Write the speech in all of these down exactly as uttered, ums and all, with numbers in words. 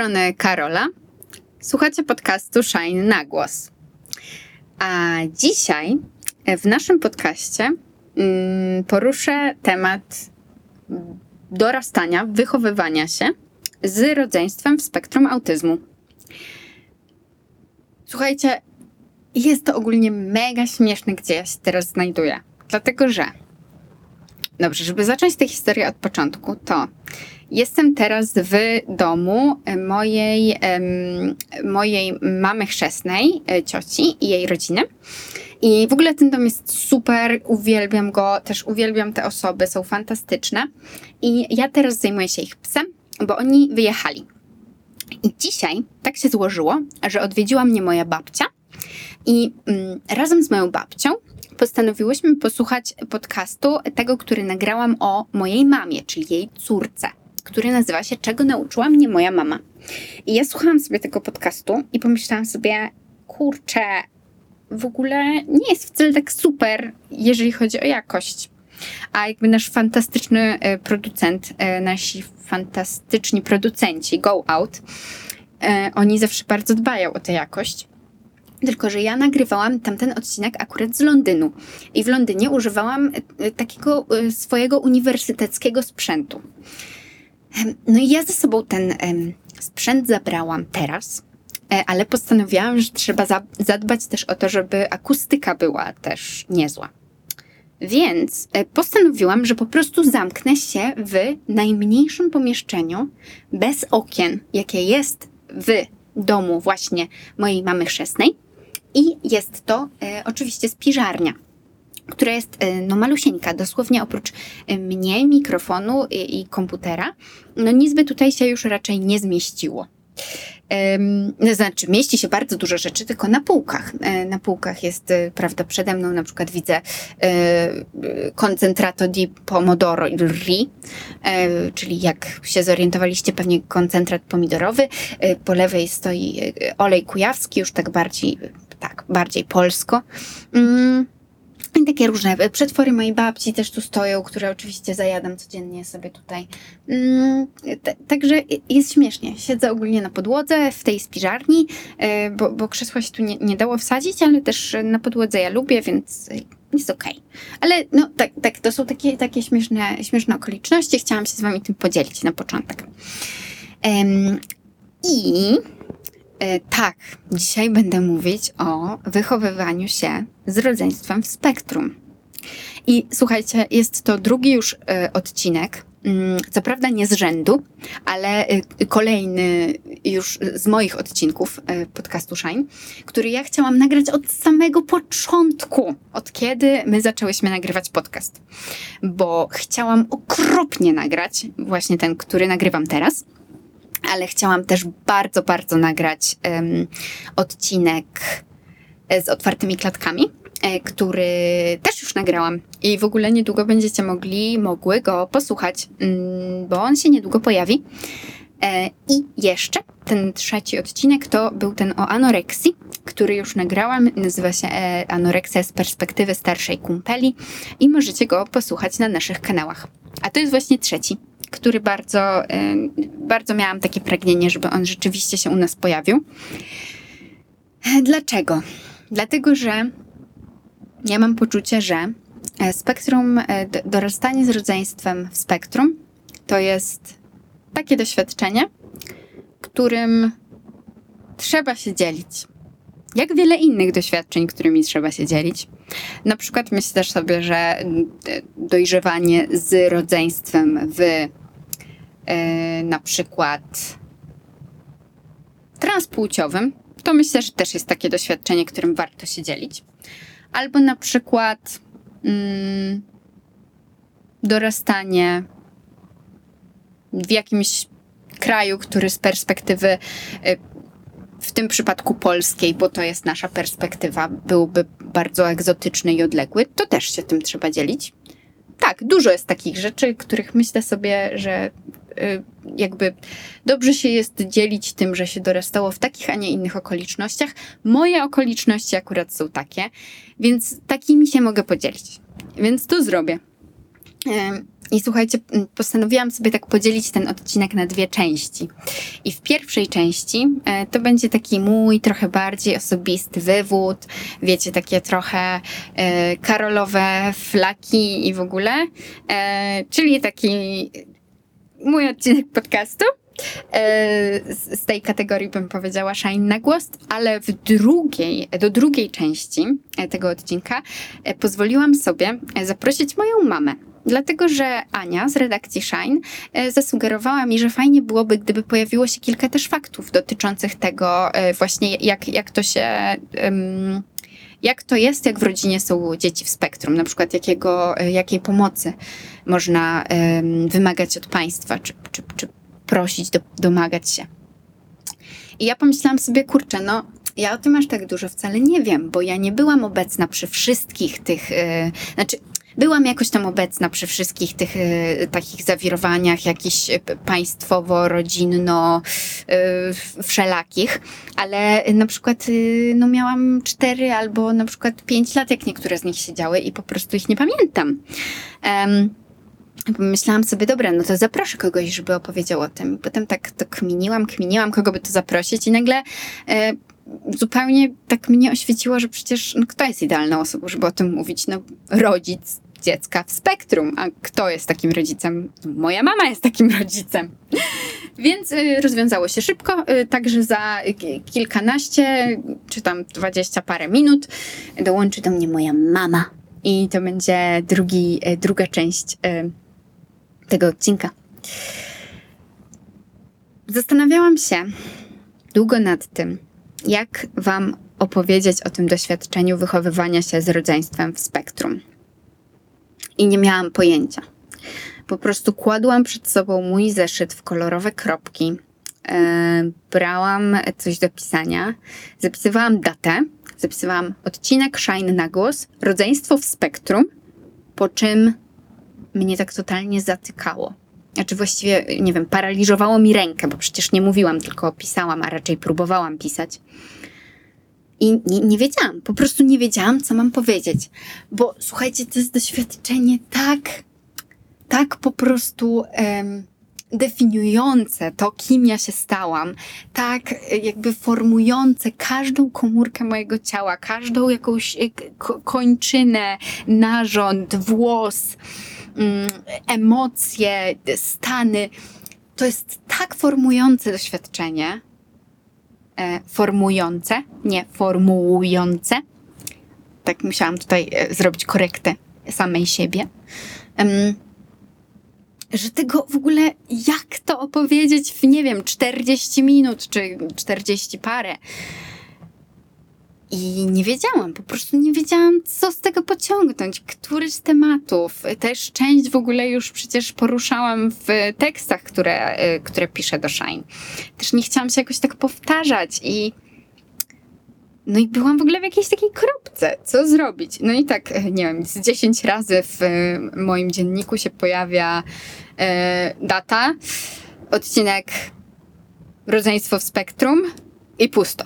strony Karola. Słuchacie podcastu Shine na głos. A dzisiaj w naszym podcaście poruszę temat dorastania, wychowywania się z rodzeństwem w spektrum autyzmu. Słuchajcie, jest to ogólnie mega śmieszne, gdzie ja się teraz znajduję. Dlatego, że... Dobrze, żeby zacząć tę historię od początku, to jestem teraz w domu mojej, mojej mamy chrzestnej, cioci i jej rodziny. I w ogóle ten dom jest super, uwielbiam go, też uwielbiam te osoby, są fantastyczne. I ja teraz zajmuję się ich psem, bo oni wyjechali. I dzisiaj tak się złożyło, że odwiedziła mnie moja babcia i mm, razem z moją babcią postanowiłyśmy posłuchać podcastu tego, który nagrałam o mojej mamie, czyli jej córce, który nazywa się Czego nauczyła mnie moja mama. I ja słuchałam sobie tego podcastu i pomyślałam sobie, kurczę, w ogóle nie jest wcale tak super, jeżeli chodzi o jakość. A jakby nasz fantastyczny producent, nasi fantastyczni producenci Go Out, oni zawsze bardzo dbają o tę jakość. Tylko że ja nagrywałam tamten odcinek akurat z Londynu i w Londynie używałam takiego swojego uniwersyteckiego sprzętu. No i ja ze sobą ten sprzęt zabrałam teraz, ale postanowiłam, że trzeba zadbać też o to, żeby akustyka była też niezła. Więc postanowiłam, że po prostu zamknę się w najmniejszym pomieszczeniu bez okien, jakie jest w domu właśnie mojej mamy chrzestnej. I jest to e, oczywiście spiżarnia, która jest e, no malusieńka, dosłownie oprócz e, mnie, mikrofonu i, i komputera. No nic by tutaj się już raczej nie zmieściło. E, znaczy mieści się bardzo dużo rzeczy, tylko na półkach. E, na półkach jest, e, prawda, przede mną na przykład widzę e, Concentrato di Pomodoro Ri, e, czyli jak się zorientowaliście pewnie koncentrat pomidorowy. E, po lewej stoi e, olej kujawski, już tak bardziej... Tak, bardziej polsko. Mm, i takie różne przetwory mojej babci też tu stoją, które oczywiście zajadam codziennie sobie tutaj. Mm, t- także jest śmiesznie. Siedzę ogólnie na podłodze w tej spiżarni, yy, bo, bo krzesła się tu nie, nie dało wsadzić, ale też na podłodze ja lubię, więc jest okej. Okay. Ale no tak, tak, to są takie, takie śmieszne, śmieszne okoliczności. Chciałam się z wami tym podzielić na początek. Ym, I... Tak, dzisiaj będę mówić o wychowywaniu się z rodzeństwem w spektrum. I słuchajcie, jest to drugi już odcinek, co prawda nie z rzędu, ale kolejny już z moich odcinków podcastu Shine, który ja chciałam nagrać od samego początku, od kiedy my zaczęłyśmy nagrywać podcast. Bo chciałam okropnie nagrać właśnie ten, który nagrywam teraz. Ale chciałam też bardzo, bardzo nagrać um, odcinek z otwartymi klatkami, e, który też już nagrałam i w ogóle niedługo będziecie mogli, mogły go posłuchać, mm, bo on się niedługo pojawi. E, I jeszcze ten trzeci odcinek to był ten o anoreksji, który już nagrałam, nazywa się e, Anoreksja z perspektywy starszej kumpeli i możecie go posłuchać na naszych kanałach. A to jest właśnie trzeci, który bardzo, bardzo miałam takie pragnienie, żeby on rzeczywiście się u nas pojawił. Dlaczego? Dlatego, że ja mam poczucie, że spektrum, dorastanie z rodzeństwem w spektrum to jest takie doświadczenie, którym trzeba się dzielić. Jak wiele innych doświadczeń, którymi trzeba się dzielić. Na przykład myślę też sobie, że dojrzewanie z rodzeństwem w Yy, na przykład transpłciowym, to myślę, że też jest takie doświadczenie, którym warto się dzielić. Albo na przykład yy, dorastanie w jakimś kraju, który z perspektywy yy, w tym przypadku polskiej, bo to jest nasza perspektywa, byłby bardzo egzotyczny i odległy, to też się tym trzeba dzielić. Tak, dużo jest takich rzeczy, których myślę sobie, że jakby dobrze się jest dzielić tym, że się dorastało w takich, a nie innych okolicznościach. Moje okoliczności akurat są takie, więc takimi się mogę podzielić. Więc to zrobię. I słuchajcie, postanowiłam sobie tak podzielić ten odcinek na dwie części. I w pierwszej części to będzie taki mój trochę bardziej osobisty wywód, wiecie, takie trochę e, karolowe flaki i w ogóle, e, czyli taki mój odcinek podcastu. Z tej kategorii bym powiedziała Shine na głos, ale w drugiej, do drugiej części tego odcinka pozwoliłam sobie zaprosić moją mamę, dlatego że Ania z redakcji Shine zasugerowała mi, że fajnie byłoby, gdyby pojawiło się kilka też faktów dotyczących tego właśnie, jak, jak to się... Um, Jak to jest, jak w rodzinie są dzieci w spektrum, na przykład jakiego, jakiej pomocy można um, wymagać od państwa, czy, czy, czy prosić, do, domagać się. I ja pomyślałam sobie, kurczę, no ja o tym aż tak dużo wcale nie wiem, bo ja nie byłam obecna przy wszystkich tych, yy, znaczy byłam jakoś tam obecna przy wszystkich tych yy, takich zawirowaniach jakichś państwowo, rodzinno, yy, wszelakich, ale na przykład yy, no miałam cztery albo na przykład pięć lat, jak niektóre z nich się działy i po prostu ich nie pamiętam. Um, Myślałam sobie, dobra, no to zaproszę kogoś, żeby opowiedział o tym. I potem tak to kminiłam, kminiłam, kogo by to zaprosić i nagle e, zupełnie tak mnie oświeciło, że przecież no, kto jest idealną osobą, żeby o tym mówić? No rodzic dziecka w spektrum. A kto jest takim rodzicem? No, moja mama jest takim rodzicem. Więc y, rozwiązało się szybko, y, także za kilkanaście czy tam dwadzieścia parę minut dołączy do mnie moja mama. I to będzie drugi, druga część y, tego odcinka. Zastanawiałam się długo nad tym, jak wam opowiedzieć o tym doświadczeniu wychowywania się z rodzeństwem w spektrum. I nie miałam pojęcia. Po prostu kładłam przed sobą mój zeszyt w kolorowe kropki, y, brałam coś do pisania, zapisywałam datę, zapisywałam odcinek Shine na głos, rodzeństwo w spektrum, po czym mnie tak totalnie zatykało. Znaczy właściwie, nie wiem, paraliżowało mi rękę, bo przecież nie mówiłam, tylko pisałam, a raczej próbowałam pisać. I nie, nie wiedziałam, po prostu nie wiedziałam, co mam powiedzieć. Bo słuchajcie, to jest doświadczenie tak, tak po prostu... Em, definiujące to, kim ja się stałam, tak jakby formujące każdą komórkę mojego ciała, każdą jakąś kończynę, narząd, włos, emocje, stany. To jest tak formujące doświadczenie, formujące, nie formułujące. Tak musiałam tutaj zrobić korektę samej siebie. Że tego w ogóle, jak to opowiedzieć w, nie wiem, czterdzieści minut, czy czterdzieści parę. I nie wiedziałam, po prostu nie wiedziałam, co z tego pociągnąć, któryś z tematów. Też część w ogóle już przecież poruszałam w tekstach, które, które piszę do Shine. Też nie chciałam się jakoś tak powtarzać i... No i byłam w ogóle w jakiejś takiej kropce, co zrobić? No i tak, nie wiem, z dziesięć razy w moim dzienniku się pojawia e, data, odcinek rodzeństwo w spektrum i pusto.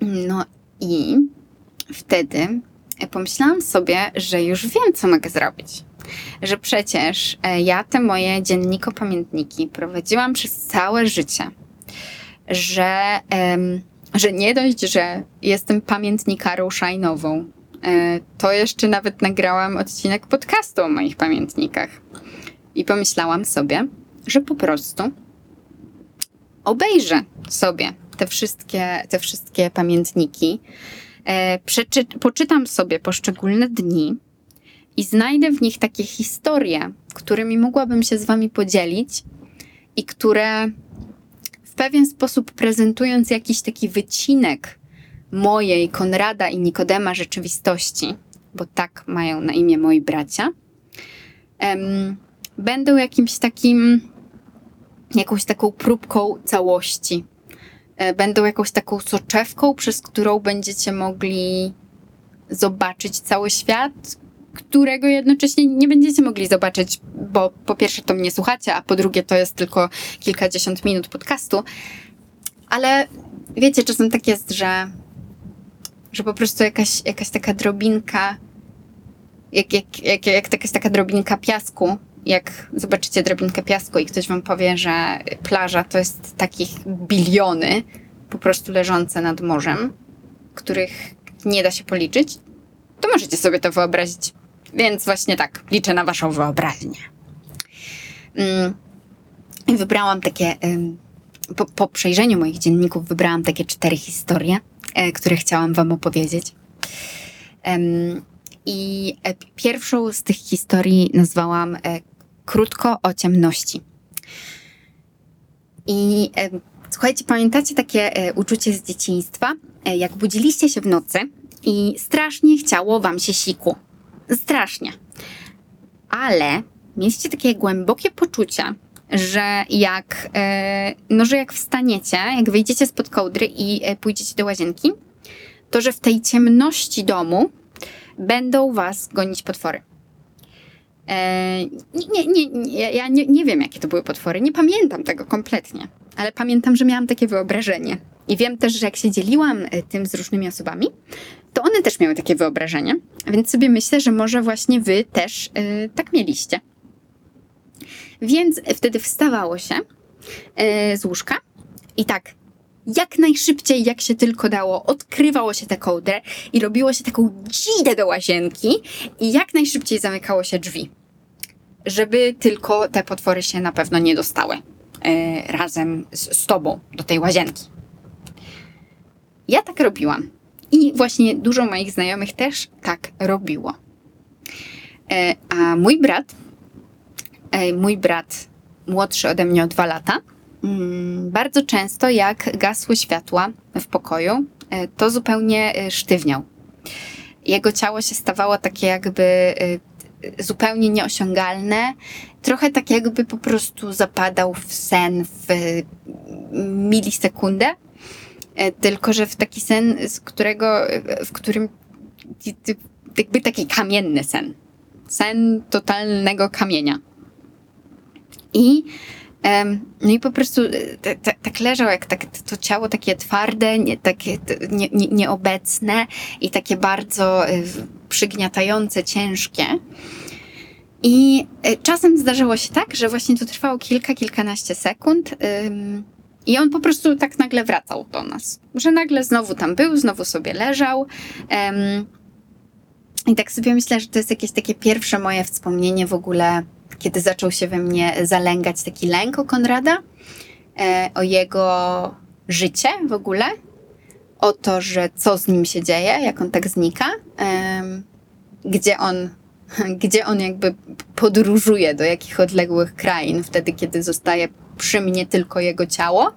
No i wtedy pomyślałam sobie, że już wiem, co mogę zrobić. Że przecież ja te moje dzienniko-pamiętniki prowadziłam przez całe życie. Że... Em, że nie dość, że jestem pamiętnikarą Shine'ową, to jeszcze nawet nagrałam odcinek podcastu o moich pamiętnikach. I pomyślałam sobie, że po prostu obejrzę sobie te wszystkie, te wszystkie pamiętniki, przeczy- poczytam sobie poszczególne dni i znajdę w nich takie historie, którymi mogłabym się z wami podzielić i które... w pewien sposób prezentując jakiś taki wycinek mojej, Konrada i Nikodema rzeczywistości, bo tak mają na imię moi bracia, em, będą jakimś takim, jakąś taką próbką całości. E, będą jakąś taką soczewką, przez którą będziecie mogli zobaczyć cały świat, którego jednocześnie nie będziecie mogli zobaczyć, bo po pierwsze to mnie słuchacie, a po drugie to jest tylko kilkadziesiąt minut podcastu. Ale wiecie, czasem tak jest, że, że po prostu jakaś, jakaś taka drobinka, jak, jak, jak, jak jakaś taka drobinka piasku jak zobaczycie drobinkę piasku i ktoś wam powie, że plaża to jest takich biliony po prostu leżące nad morzem, których nie da się policzyć, to możecie sobie to wyobrazić. Więc właśnie tak, liczę na waszą wyobraźnię. I wybrałam takie, po, po przejrzeniu moich dzienników wybrałam takie cztery historie, które chciałam wam opowiedzieć. I pierwszą z tych historii nazwałam Krótko o ciemności. I słuchajcie, pamiętacie takie uczucie z dzieciństwa? Jak budziliście się w nocy i strasznie chciało wam się siku. Strasznie. Ale mieliście takie głębokie poczucie, że jak, no, że jak wstaniecie, jak wyjdziecie spod kołdry i pójdziecie do łazienki, to że w tej ciemności domu będą was gonić potwory. Eee, nie, nie, nie, ja nie, nie wiem, jakie to były potwory. Nie pamiętam tego kompletnie, ale pamiętam, że miałam takie wyobrażenie. I wiem też, że jak się dzieliłam tym z różnymi osobami, to one też miały takie wyobrażenie, więc sobie myślę, że może właśnie wy też yy, tak mieliście. Więc wtedy wstawało się yy, z łóżka i tak jak najszybciej, jak się tylko dało, odkrywało się tę kołdrę i robiło się taką dzidę do łazienki i jak najszybciej zamykało się drzwi, żeby tylko te potwory się na pewno nie dostały yy, razem z, z tobą do tej łazienki. Ja tak robiłam i właśnie dużo moich znajomych też tak robiło. E, a mój brat, e, mój brat młodszy ode mnie o dwa lata, mm, bardzo często jak gasły światła w pokoju, e, to zupełnie e, sztywniał. Jego ciało się stawało takie jakby e, zupełnie nieosiągalne, trochę tak jakby po prostu zapadał w sen w e, milisekundę. Tylko że w taki sen, z którego, w którym jakby taki kamienny sen. Sen totalnego kamienia. I, no i po prostu tak, tak leżał, jak tak, to ciało takie twarde, nie, takie nie, nie, nieobecne i takie bardzo przygniatające, ciężkie. I czasem zdarzyło się tak, że właśnie to trwało kilka, kilkanaście sekund. I on po prostu tak nagle wracał do nas, że nagle znowu tam był, znowu sobie leżał. Um, I tak sobie myślę, że to jest jakieś takie pierwsze moje wspomnienie w ogóle, kiedy zaczął się we mnie zalęgać taki lęk o Konrada, e, o jego życie w ogóle, o to, że co z nim się dzieje, jak on tak znika, um, gdzie on... gdzie on jakby podróżuje, do jakich odległych krain wtedy, kiedy zostaje przy mnie tylko jego ciało.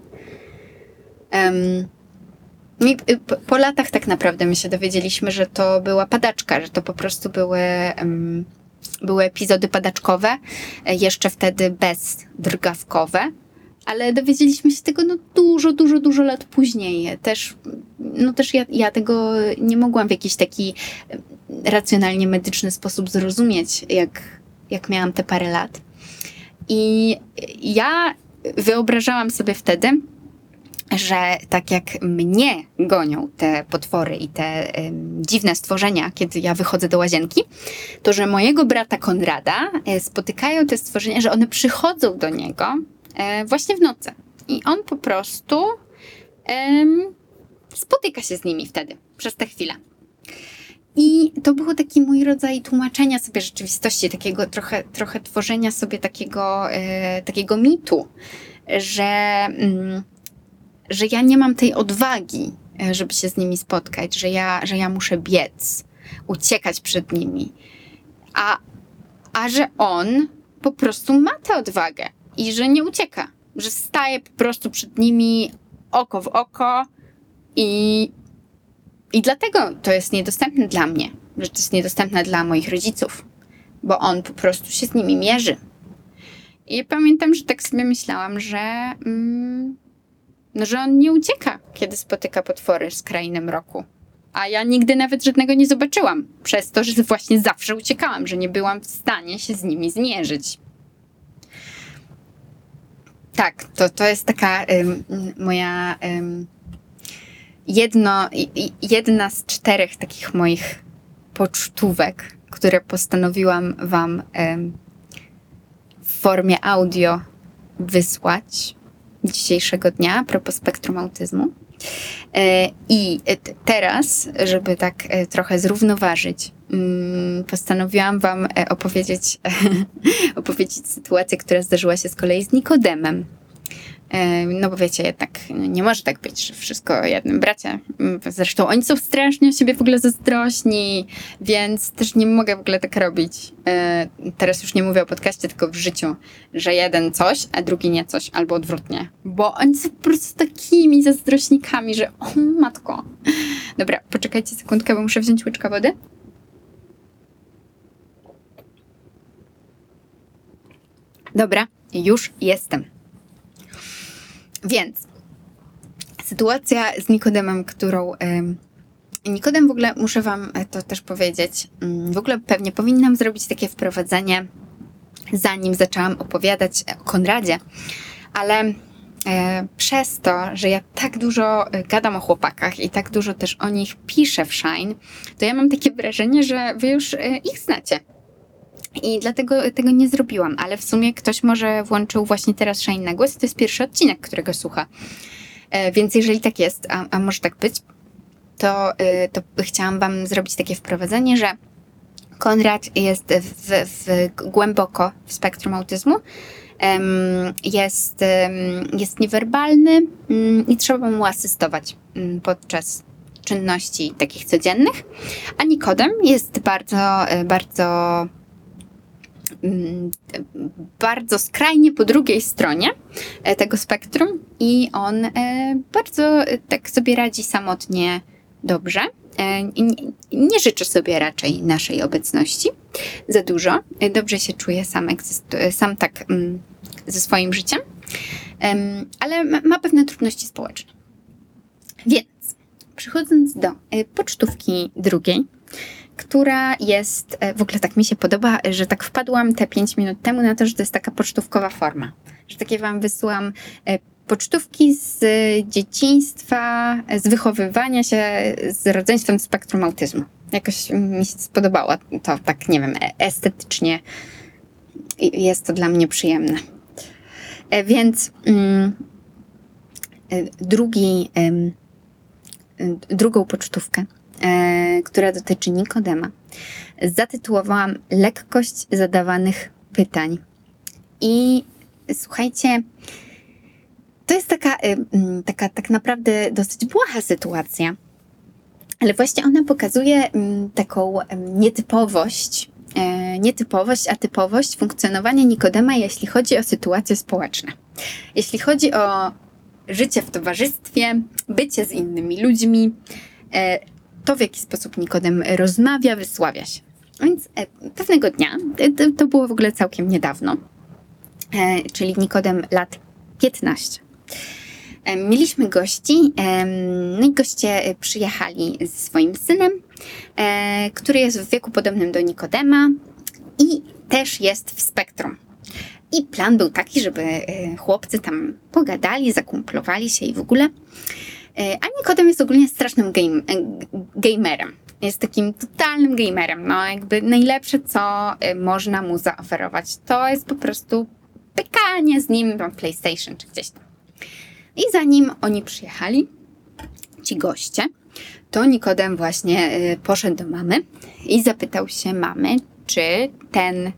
Um, i po latach tak naprawdę my się dowiedzieliśmy, że to była padaczka, że to po prostu były, um, były epizody padaczkowe, jeszcze wtedy bezdrgawkowe, ale dowiedzieliśmy się tego no dużo, dużo, dużo lat później. Też, no też ja, ja tego nie mogłam w jakiś taki racjonalnie medyczny sposób zrozumieć, jak, jak miałam te parę lat. I ja wyobrażałam sobie wtedy, że tak jak mnie gonią te potwory i te y, dziwne stworzenia, kiedy ja wychodzę do łazienki, to że mojego brata Konrada y, spotykają te stworzenia, że one przychodzą do niego y, właśnie w nocy. I on po prostu y, spotyka się z nimi wtedy, przez tę chwilę. I to był taki mój rodzaj tłumaczenia sobie rzeczywistości, takiego trochę, trochę tworzenia sobie takiego, e, takiego mitu, że, mm, że ja nie mam tej odwagi, żeby się z nimi spotkać, że ja, że ja muszę biec, uciekać przed nimi, a, a że on po prostu ma tę odwagę i że nie ucieka, że staje po prostu przed nimi oko w oko i... I dlatego to jest niedostępne dla mnie, że to jest niedostępne dla moich rodziców, bo on po prostu się z nimi mierzy. I pamiętam, że tak sobie myślałam, że, mm, no, że on nie ucieka, kiedy spotyka potwory z krainy mroku. A ja nigdy nawet żadnego nie zobaczyłam, przez to, że właśnie zawsze uciekałam, że nie byłam w stanie się z nimi zmierzyć. Tak, to, to jest taka ym, moja... Ym, Jedno, jedna z czterech takich moich pocztówek, które postanowiłam wam em, w formie audio wysłać dzisiejszego dnia a propos spektrum autyzmu. I teraz, żeby tak trochę zrównoważyć, postanowiłam wam opowiedzieć, opowiedzieć sytuację, która zdarzyła się z kolei z Nikodemem. No bo wiecie, jednak nie może tak być, że wszystko o jednym bracie. Zresztą oni są strasznie o siebie w ogóle zazdrośni, więc też nie mogę w ogóle tak robić. Teraz już nie mówię o podcaście, tylko w życiu, że jeden coś, a drugi nie coś, albo odwrotnie. Bo oni są po prostu takimi zazdrośnikami, że o matko. Dobra, poczekajcie sekundkę, bo muszę wziąć łyczka wody. Dobra, już jestem. Więc sytuacja z Nikodemem, którą... Yy, Nikodem w ogóle, muszę wam to też powiedzieć, yy, w ogóle pewnie powinnam zrobić takie wprowadzenie, zanim zaczęłam opowiadać o Konradzie, ale yy, przez to, że ja tak dużo gadam o chłopakach i tak dużo też o nich piszę w Shine, to ja mam takie wrażenie, że wy już yy, ich znacie. I dlatego tego nie zrobiłam, ale w sumie ktoś może włączył właśnie teraz Shine na głos, to jest pierwszy odcinek, którego słucha. E, więc jeżeli tak jest, a, a może tak być, to, y, to chciałam wam zrobić takie wprowadzenie, że Konrad jest w, w, głęboko w spektrum autyzmu, em, jest, em, jest niewerbalny mm, i trzeba mu asystować mm, podczas czynności takich codziennych, a Nikodem jest bardzo, bardzo... bardzo skrajnie po drugiej stronie tego spektrum i on bardzo tak sobie radzi samotnie dobrze. Nie życzy sobie raczej naszej obecności za dużo. Dobrze się czuje sam, egzystu- sam tak ze swoim życiem, ale ma pewne trudności społeczne. Więc przechodząc do pocztówki drugiej, która jest, w ogóle tak mi się podoba, że tak wpadłam te pięć minut temu na to, że to jest taka pocztówkowa forma. Że takie wam wysyłam pocztówki z dzieciństwa, z wychowywania się z rodzeństwem spektrum autyzmu. Jakoś mi się spodobało to, tak nie wiem, estetycznie jest to dla mnie przyjemne. Więc mm, drugi, drugą pocztówkę, która dotyczy Nikodema, zatytułowałam Lekkość zadawanych pytań. I słuchajcie, to jest taka, taka tak naprawdę dosyć błaha sytuacja, ale właśnie ona pokazuje taką nietypowość, nietypowość, atypowość funkcjonowania Nikodema, jeśli chodzi o sytuacje społeczne. Jeśli chodzi o życie w towarzystwie, bycie z innymi ludźmi, to w jaki sposób Nikodem rozmawia, wysławia się. Więc pewnego dnia, to było w ogóle całkiem niedawno, czyli Nikodem lat piętnaście. Mieliśmy gości, no i goście przyjechali ze swoim synem, który jest w wieku podobnym do Nikodema i też jest w spektrum. I plan był taki, żeby chłopcy tam pogadali, zakumplowali się i w ogóle... A Nikodem jest ogólnie strasznym game, gamerem. Jest takim totalnym gamerem. No jakby najlepsze, co można mu zaoferować, to jest po prostu pykanie z nim na PlayStation czy gdzieś tam. I zanim oni przyjechali, ci goście, to Nikodem właśnie poszedł do mamy i zapytał się mamy, czy ten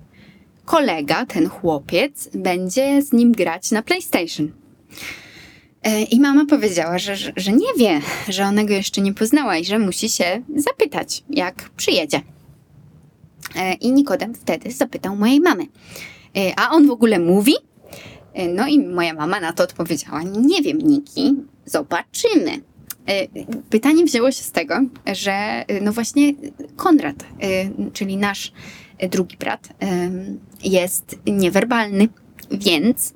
kolega, ten chłopiec będzie z nim grać na PlayStation. I mama powiedziała, że, że, że nie wie, że ona go jeszcze nie poznała i że musi się zapytać, jak przyjedzie. I Nikodem wtedy zapytał mojej mamy, a on w ogóle mówi? No i moja mama na to odpowiedziała, nie wiem, Niki, zobaczymy. Pytanie wzięło się z tego, że no właśnie Konrad, czyli nasz drugi brat, jest niewerbalny. Więc,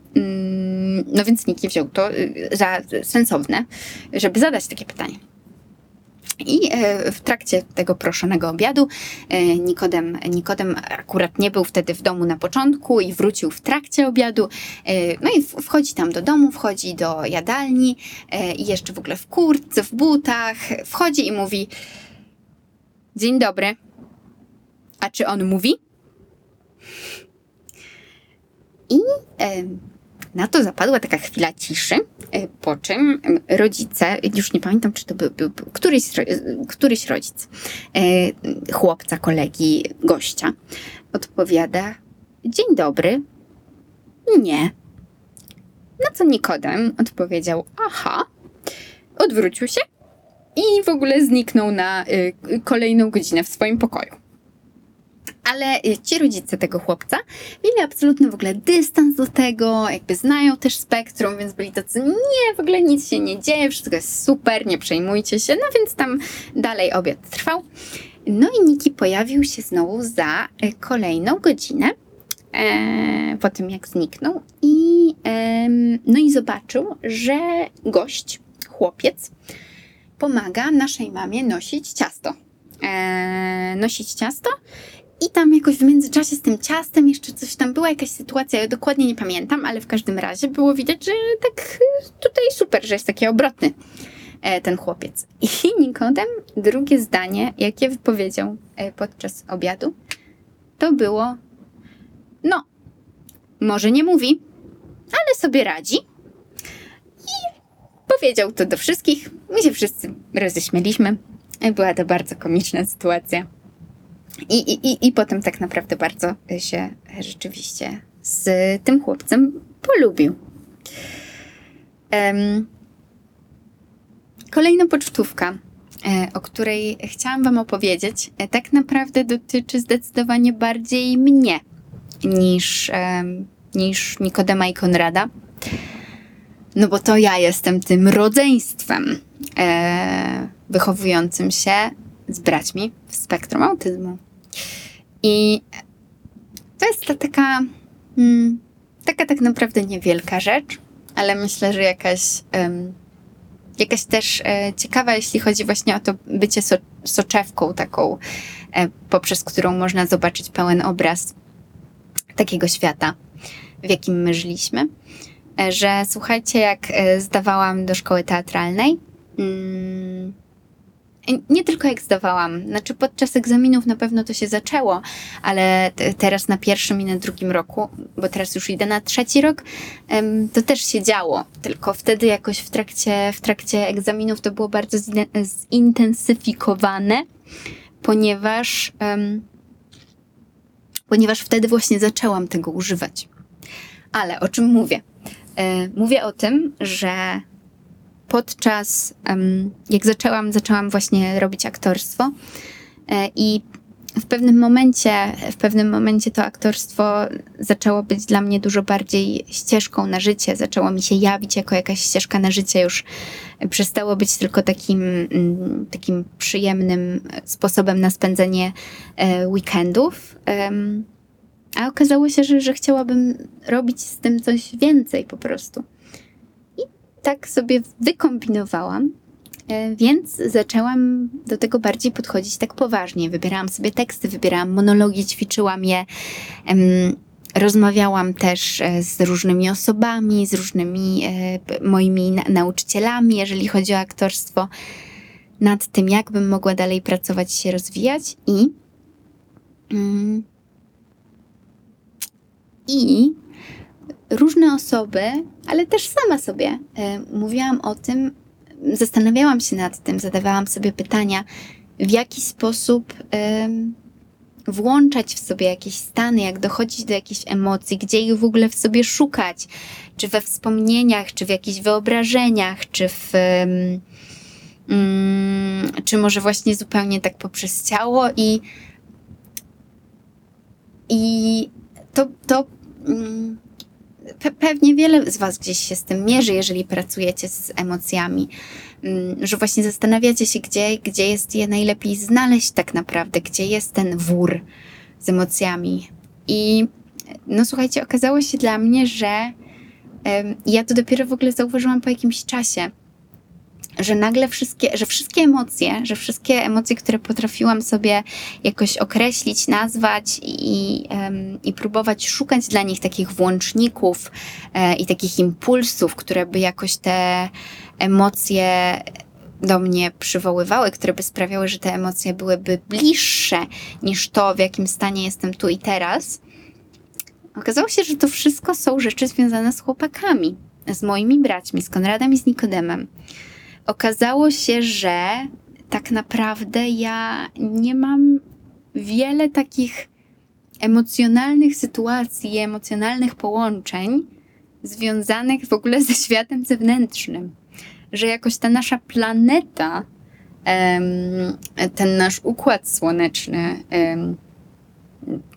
no więc Niki wziął to za sensowne, żeby zadać takie pytanie. I w trakcie tego proszonego obiadu Nikodem, Nikodem akurat nie był wtedy w domu na początku i wrócił w trakcie obiadu. No i wchodzi tam do domu, wchodzi do jadalni i jeszcze w ogóle w kurtce, w butach. Wchodzi i mówi: dzień dobry. A czy on mówi? I e, na to zapadła taka chwila ciszy, e, po czym rodzice, już nie pamiętam, czy to był, był, był któryś, któryś rodzic, e, chłopca, kolegi, gościa, odpowiada: dzień dobry, nie. Na co Nikodem odpowiedział: aha, odwrócił się i w ogóle zniknął na y, kolejną godzinę w swoim pokoju. Ale ci rodzice tego chłopca mieli absolutny w ogóle dystans do tego, jakby znają też spektrum, więc byli tacy: nie, w ogóle nic się nie dzieje, wszystko jest super, nie przejmujcie się. No więc tam dalej obiad trwał. No i Niki pojawił się znowu za kolejną godzinę e, po tym, jak zniknął. I, e, no i zobaczył, że gość, chłopiec, pomaga naszej mamie nosić ciasto. E, nosić ciasto i tam jakoś w międzyczasie z tym ciastem jeszcze coś tam była, jakaś sytuacja, ja dokładnie nie pamiętam, ale w każdym razie było widać, że tak tutaj super, że jest taki obrotny e, ten chłopiec. I Nikodem drugie zdanie, jakie wypowiedział e, podczas obiadu, to było: no, może nie mówi, ale sobie radzi. I powiedział to do wszystkich, my się wszyscy roześmieliśmy. Była to bardzo komiczna sytuacja. I, i, i potem tak naprawdę bardzo się rzeczywiście z tym chłopcem polubił. Um, kolejna pocztówka, o której chciałam wam opowiedzieć, tak naprawdę dotyczy zdecydowanie bardziej mnie niż, um, niż Nikodema i Konrada. No bo to ja jestem tym rodzeństwem e, wychowującym się z braćmi w spektrum autyzmu. I to jest ta taka, mm, taka tak naprawdę niewielka rzecz, ale myślę, że jakaś, um, jakaś też e, ciekawa, jeśli chodzi właśnie o to bycie so, soczewką taką, e, poprzez którą można zobaczyć pełen obraz takiego świata, w jakim my żyliśmy. Że słuchajcie, jak zdawałam do szkoły teatralnej, mm, nie tylko jak zdawałam, znaczy podczas egzaminów na pewno to się zaczęło, ale t- teraz na pierwszym i na drugim roku, bo teraz już idę na trzeci rok, em, to też się działo, tylko wtedy jakoś w trakcie, w trakcie egzaminów to było bardzo zin- zintensyfikowane, ponieważ, em, ponieważ wtedy właśnie zaczęłam tego używać. Ale o czym mówię? Mówię o tym, że podczas, jak zaczęłam, zaczęłam właśnie robić aktorstwo i w pewnym momencie, w pewnym momencie to aktorstwo zaczęło być dla mnie dużo bardziej ścieżką na życie, zaczęło mi się jawić jako jakaś ścieżka na życie, już przestało być tylko takim, takim przyjemnym sposobem na spędzenie weekendów. A okazało się, że, że chciałabym robić z tym coś więcej po prostu. I tak sobie wykombinowałam, więc zaczęłam do tego bardziej podchodzić tak poważnie. Wybierałam sobie teksty, wybierałam monologi, ćwiczyłam je, rozmawiałam też z różnymi osobami, z różnymi moimi nauczycielami, jeżeli chodzi o aktorstwo, nad tym, jak bym mogła dalej pracować, się rozwijać i... Mm, I różne osoby, ale też sama sobie y, mówiłam o tym, zastanawiałam się nad tym, zadawałam sobie pytania, w jaki sposób y, włączać w sobie jakieś stany, jak dochodzić do jakichś emocji, gdzie ich w ogóle w sobie szukać, czy we wspomnieniach, czy w jakichś wyobrażeniach, czy w... Y, y, czy może właśnie zupełnie tak poprzez ciało i... i To, to pe- pewnie wiele z was gdzieś się z tym mierzy, jeżeli pracujecie z emocjami, że właśnie zastanawiacie się, gdzie, gdzie jest je najlepiej znaleźć tak naprawdę, gdzie jest ten wór z emocjami. I no słuchajcie, okazało się dla mnie, że um, ja to dopiero w ogóle zauważyłam po jakimś czasie, że nagle wszystkie, że wszystkie emocje, że wszystkie emocje, które potrafiłam sobie jakoś określić, nazwać i, um, i próbować szukać dla nich takich włączników e, i takich impulsów, które by jakoś te emocje do mnie przywoływały, które by sprawiały, że te emocje byłyby bliższe niż to, w jakim stanie jestem tu i teraz, Okazało się, że to wszystko są rzeczy związane z chłopakami, z moimi braćmi, z Konradem i z Nikodemem. Okazało się, że tak naprawdę ja nie mam wiele takich emocjonalnych sytuacji, emocjonalnych połączeń związanych w ogóle ze światem zewnętrznym. Że jakoś ta nasza planeta, ten nasz układ słoneczny,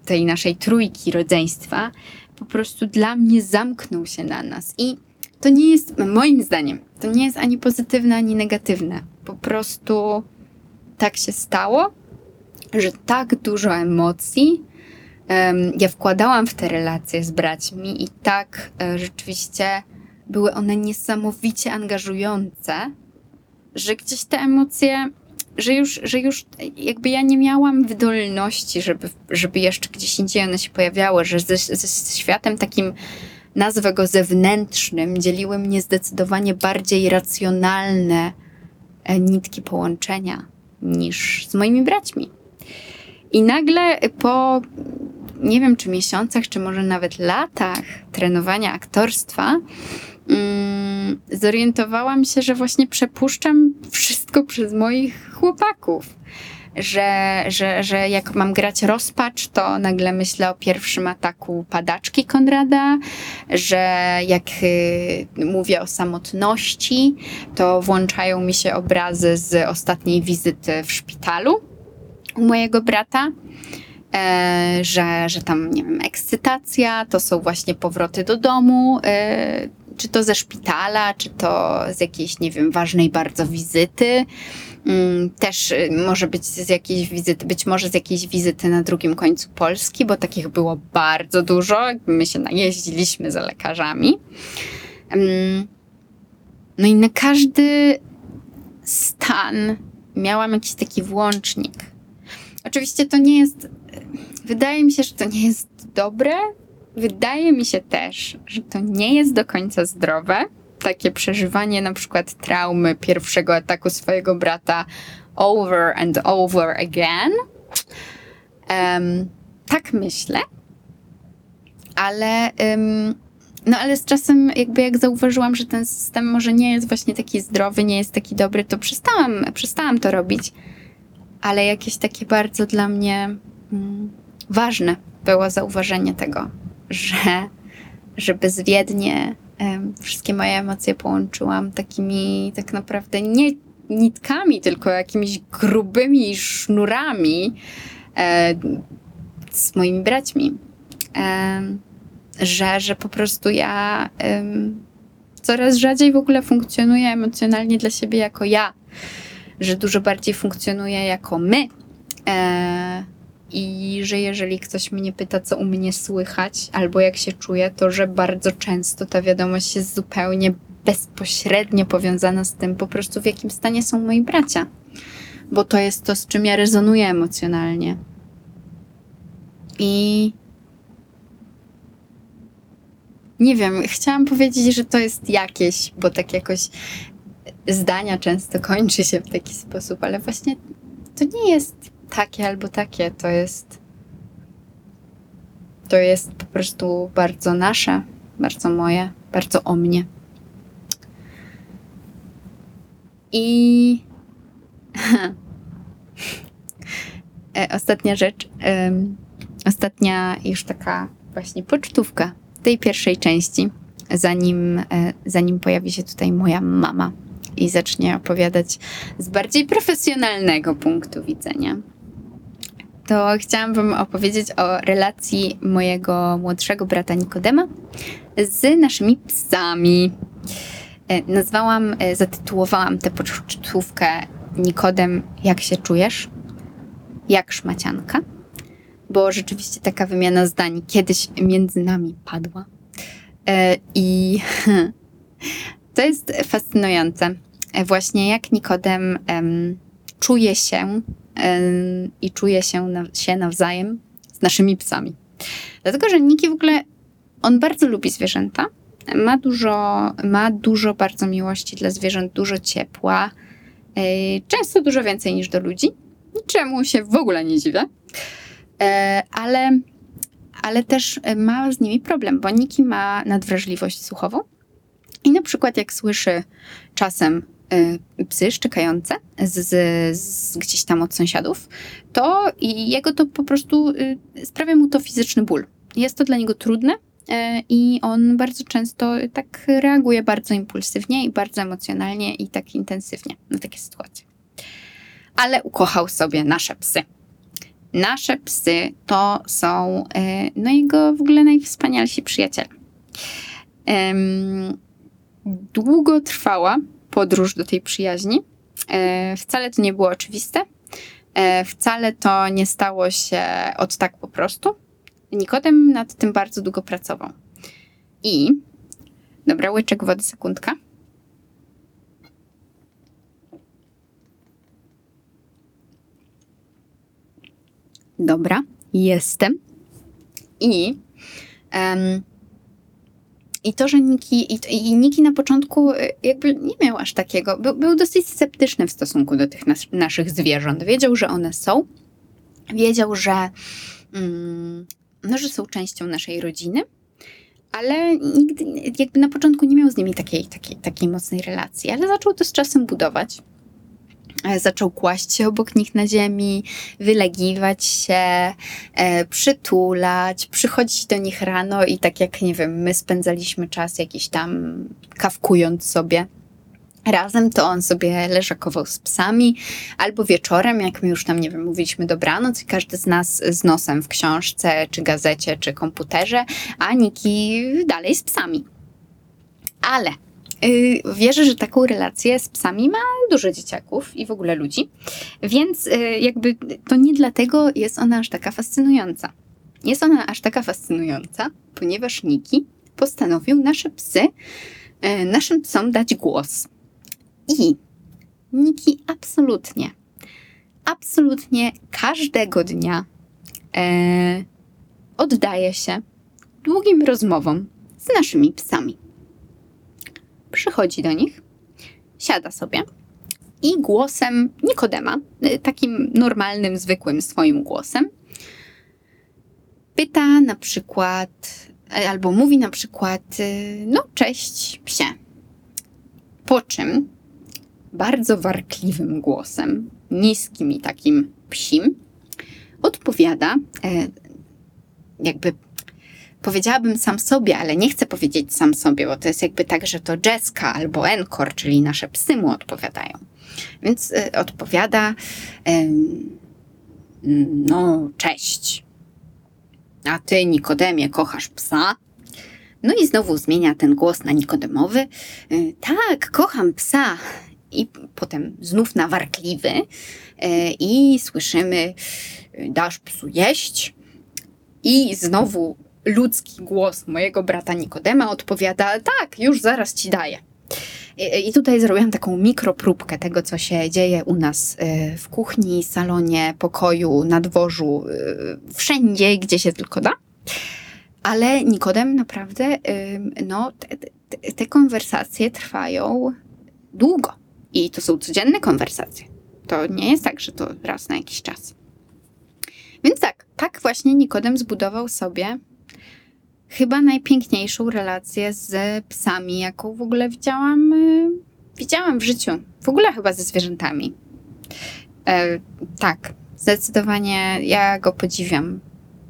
tej naszej trójki rodzeństwa, po prostu dla mnie zamknął się na nas. I to nie jest, moim zdaniem, to nie jest ani pozytywne, ani negatywne. Po prostu tak się stało, że tak dużo emocji um, ja wkładałam w te relacje z braćmi i tak e, rzeczywiście były one niesamowicie angażujące, że gdzieś te emocje, że już, że już jakby ja nie miałam wydolności, żeby, żeby jeszcze gdzieś indziej one się pojawiały, że ze, ze światem takim, nazwę go zewnętrznym, dzieliły mnie zdecydowanie bardziej racjonalne nitki połączenia niż z moimi braćmi. I nagle po, nie wiem, czy miesiącach, czy może nawet latach trenowania aktorstwa mm, zorientowałam się, że właśnie przepuszczam wszystko przez moich chłopaków. Że, że, że jak mam grać rozpacz, to nagle myślę o pierwszym ataku padaczki Konrada, że jak y, mówię o samotności, to włączają mi się obrazy z ostatniej wizyty w szpitalu u mojego brata, y, że, że tam, nie wiem, ekscytacja, to są właśnie powroty do domu, y, czy to ze szpitala, czy to z jakiejś, nie wiem, ważnej bardzo wizyty. Też może być z jakiejś wizyty, być może z jakiejś wizyty na drugim końcu Polski, bo takich było bardzo dużo. My się najeździliśmy za lekarzami. No i na każdy stan miałam jakiś taki włącznik. Oczywiście to nie jest, wydaje mi się, że to nie jest dobre. Wydaje mi się też, że to nie jest do końca zdrowe. Takie przeżywanie na przykład traumy pierwszego ataku swojego brata over and over again. Um, tak myślę. Ale, um, no ale z czasem jakby jak zauważyłam, że ten system może nie jest właśnie taki zdrowy, nie jest taki dobry, to przestałam, przestałam to robić. Ale jakieś takie bardzo dla mnie um, ważne było zauważenie tego, że że bezwiednie wszystkie moje emocje połączyłam takimi tak naprawdę nie nitkami, tylko jakimiś grubymi sznurami e, z moimi braćmi, e, że, że po prostu ja e, coraz rzadziej w ogóle funkcjonuję emocjonalnie dla siebie jako ja, że dużo bardziej funkcjonuję jako my e, i że jeżeli ktoś mnie pyta, co u mnie słychać, albo jak się czuję, to że bardzo często ta wiadomość jest zupełnie bezpośrednio powiązana z tym po prostu, w jakim stanie są moi bracia. Bo to jest to, z czym ja rezonuję emocjonalnie. I nie wiem, chciałam powiedzieć, że to jest jakieś, bo tak jakoś zdania często kończy się w taki sposób, ale właśnie to nie jest takie albo takie, to jest to jest po prostu bardzo nasze, bardzo moje, bardzo o mnie. I ostatnia rzecz, um, ostatnia już taka właśnie pocztówka tej pierwszej części, zanim, zanim pojawi się tutaj moja mama i zacznie opowiadać z bardziej profesjonalnego punktu widzenia. To chciałam wam opowiedzieć o relacji mojego młodszego brata Nikodema z naszymi psami. Nazwałam, zatytułowałam tę pocztówkę Nikodem, jak się czujesz? Jak szmacianka? Bo rzeczywiście taka wymiana zdań kiedyś między nami padła. I to jest fascynujące. Właśnie jak Nikodem em, czuje się i czuje się, na, się nawzajem z naszymi psami. Dlatego, że Niki w ogóle, on bardzo lubi zwierzęta, ma dużo, ma dużo bardzo miłości dla zwierząt, dużo ciepła, yy, często dużo więcej niż do ludzi, niczemu się w ogóle nie dziwię, yy, ale ale też ma z nimi problem, bo Niki ma nadwrażliwość słuchową i na przykład jak słyszy czasem psy szczekające z, z, z gdzieś tam od sąsiadów, to jego to po prostu sprawia mu to fizyczny ból. Jest to dla niego trudne i on bardzo często tak reaguje bardzo impulsywnie i bardzo emocjonalnie i tak intensywnie na takie sytuacje. Ale ukochał sobie nasze psy. Nasze psy to są no, jego w ogóle najwspanialsi przyjaciele. Długo trwała podróż do tej przyjaźni. Wcale to nie było oczywiste. Wcale to nie stało się od tak po prostu. Nikodem nad tym bardzo długo pracował. I dobra, łyczek wody, sekundka. Dobra, jestem. I, um, i to, że Niki, i, i Niki na początku jakby nie miał aż takiego, był, był dosyć sceptyczny w stosunku do tych nas, naszych zwierząt. Wiedział, że one są. Wiedział, że, um, no, że są częścią naszej rodziny, ale nigdy, jakby na początku nie miał z nimi takiej, takiej, takiej mocnej relacji, ale zaczął to z czasem budować. Zaczął kłaść się obok nich na ziemi, wylegiwać się, e, przytulać, przychodzić do nich rano i tak jak, nie wiem, my spędzaliśmy czas jakiś tam kawkując sobie razem, to on sobie leżakował z psami, albo wieczorem, jak my już tam, nie wiem, mówiliśmy dobranoc i każdy z nas z nosem w książce, czy gazecie, czy komputerze, a Niki dalej z psami. Ale wierzę, że taką relację z psami ma dużo dzieciaków i w ogóle ludzi, więc jakby to nie dlatego jest ona aż taka fascynująca. Jest ona aż taka fascynująca, ponieważ Niki postanowił nasze psy, naszym psom dać głos. I Niki absolutnie, absolutnie każdego dnia e, oddaje się długim rozmowom z naszymi psami. Przychodzi do nich, siada sobie i głosem Nikodema, takim normalnym, zwykłym swoim głosem, pyta na przykład, albo mówi na przykład, no cześć psie. Po czym bardzo warkliwym głosem, niskim i takim psim, odpowiada, jakby powiedziałabym sam sobie, ale nie chcę powiedzieć sam sobie, bo to jest jakby tak, że to Jessica albo Enkor, czyli nasze psy mu odpowiadają. Więc y, odpowiada y, no cześć, a ty Nikodemie kochasz psa? No i znowu zmienia ten głos na Nikodemowy. Y, tak, kocham psa. I potem znów na warkliwy y, i słyszymy dasz psu jeść? I znowu ludzki głos mojego brata Nikodema odpowiada, tak, już zaraz ci daję. I, i tutaj zrobiłam taką mikropróbkę tego, co się dzieje u nas w kuchni, salonie, pokoju, na dworzu, wszędzie, gdzie się tylko da. Ale Nikodem naprawdę, no, te, te, te konwersacje trwają długo. I to są codzienne konwersacje. To nie jest tak, że to raz na jakiś czas. Więc tak, tak właśnie Nikodem zbudował sobie chyba najpiękniejszą relację z psami, jaką w ogóle widziałam, yy, widziałam w życiu. W ogóle chyba ze zwierzętami. Yy, tak, zdecydowanie ja go podziwiam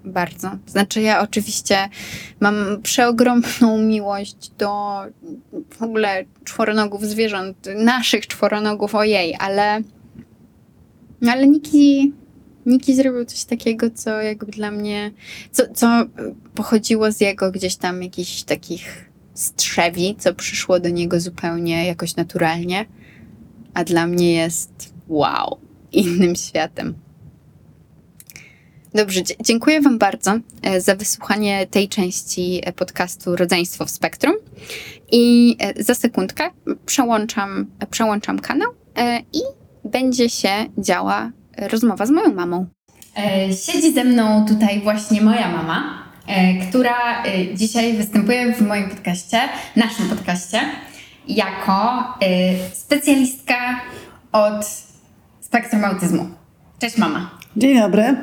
bardzo. Znaczy ja oczywiście mam przeogromną miłość do w ogóle czworonogów zwierząt, naszych czworonogów, ojej, ale, ale Niki... Niki zrobił coś takiego, co jakby dla mnie, co, co pochodziło z jego gdzieś tam jakichś takich strzewi, co przyszło do niego zupełnie jakoś naturalnie, a dla mnie jest wow, innym światem. Dobrze, dziękuję wam bardzo za wysłuchanie tej części podcastu Rodzeństwo w Spektrum i za sekundkę przełączam, przełączam kanał i będzie się działa rozmowa z moją mamą. Siedzi ze mną tutaj właśnie moja mama, która dzisiaj występuje w moim podcaście, naszym podcaście, jako specjalistka od spektrum autyzmu. Cześć mama. Dzień dobry.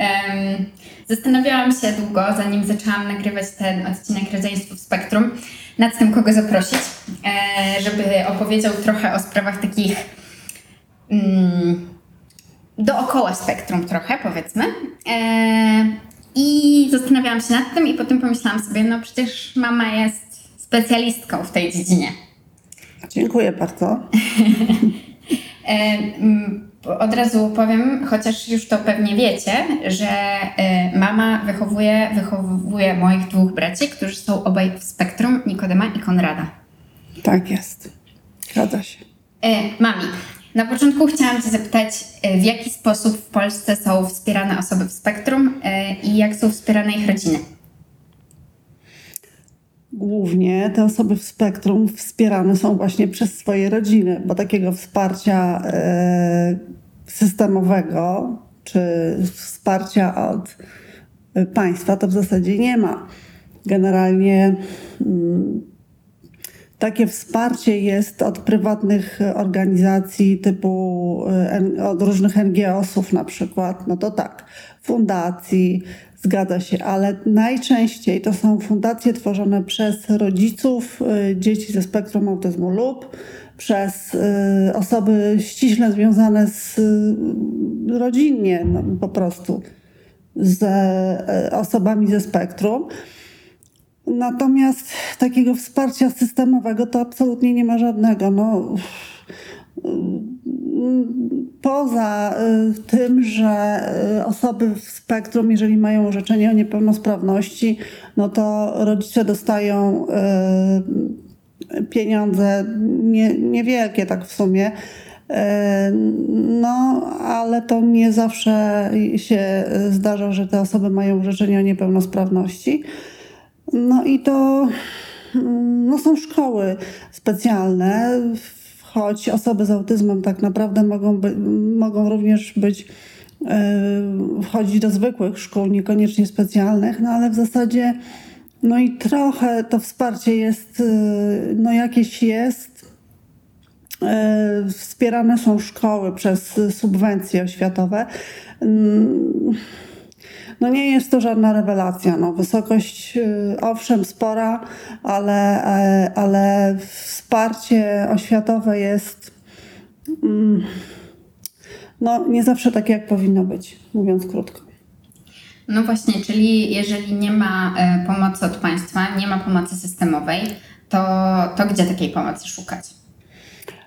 Um, zastanawiałam się długo, zanim zaczęłam nagrywać ten odcinek Rodzeństwo w Spektrum, nad tym, kogo zaprosić, e, żeby opowiedział trochę o sprawach takich mm, dookoła spektrum trochę, powiedzmy. E, I zastanawiałam się nad tym i potem pomyślałam sobie, no przecież mama jest specjalistką w tej dziedzinie. Dziękuję bardzo. Od razu powiem, chociaż już to pewnie wiecie, że mama wychowuje, wychowuje moich dwóch braci, którzy są obaj w spektrum, Nikodema i Konrada. Tak jest. Zgadza się. Mami, na początku chciałam Cię zapytać, w jaki sposób w Polsce są wspierane osoby w spektrum i jak są wspierane ich rodziny? Głównie te osoby w spektrum wspierane są właśnie przez swoje rodziny, bo takiego wsparcia systemowego czy wsparcia od państwa to w zasadzie nie ma. Generalnie takie wsparcie jest od prywatnych organizacji typu, od różnych en gie osów na przykład, no to tak, fundacji. Zgadza się, ale najczęściej to są fundacje tworzone przez rodziców dzieci ze spektrum autyzmu lub przez osoby ściśle związane z rodzinnie no, po prostu z osobami ze spektrum. Natomiast takiego wsparcia systemowego to absolutnie nie ma żadnego. No, poza tym, że osoby w spektrum, jeżeli mają orzeczenie o niepełnosprawności, no to rodzice dostają pieniądze nie, niewielkie tak w sumie, no ale to nie zawsze się zdarza, że te osoby mają orzeczenie o niepełnosprawności. No i to no są szkoły specjalne, choć osoby z autyzmem tak naprawdę mogą, by, mogą również być, yy, wchodzić do zwykłych szkół, niekoniecznie specjalnych, no ale w zasadzie no i trochę to wsparcie jest, yy, no jakieś jest. Yy, wspierane są szkoły przez subwencje oświatowe. Yy, No nie jest to żadna rewelacja. No, wysokość owszem spora, ale, ale wsparcie oświatowe jest no, nie zawsze takie, jak powinno być, mówiąc krótko. No właśnie, czyli jeżeli nie ma pomocy od państwa, nie ma pomocy systemowej, to, to gdzie takiej pomocy szukać?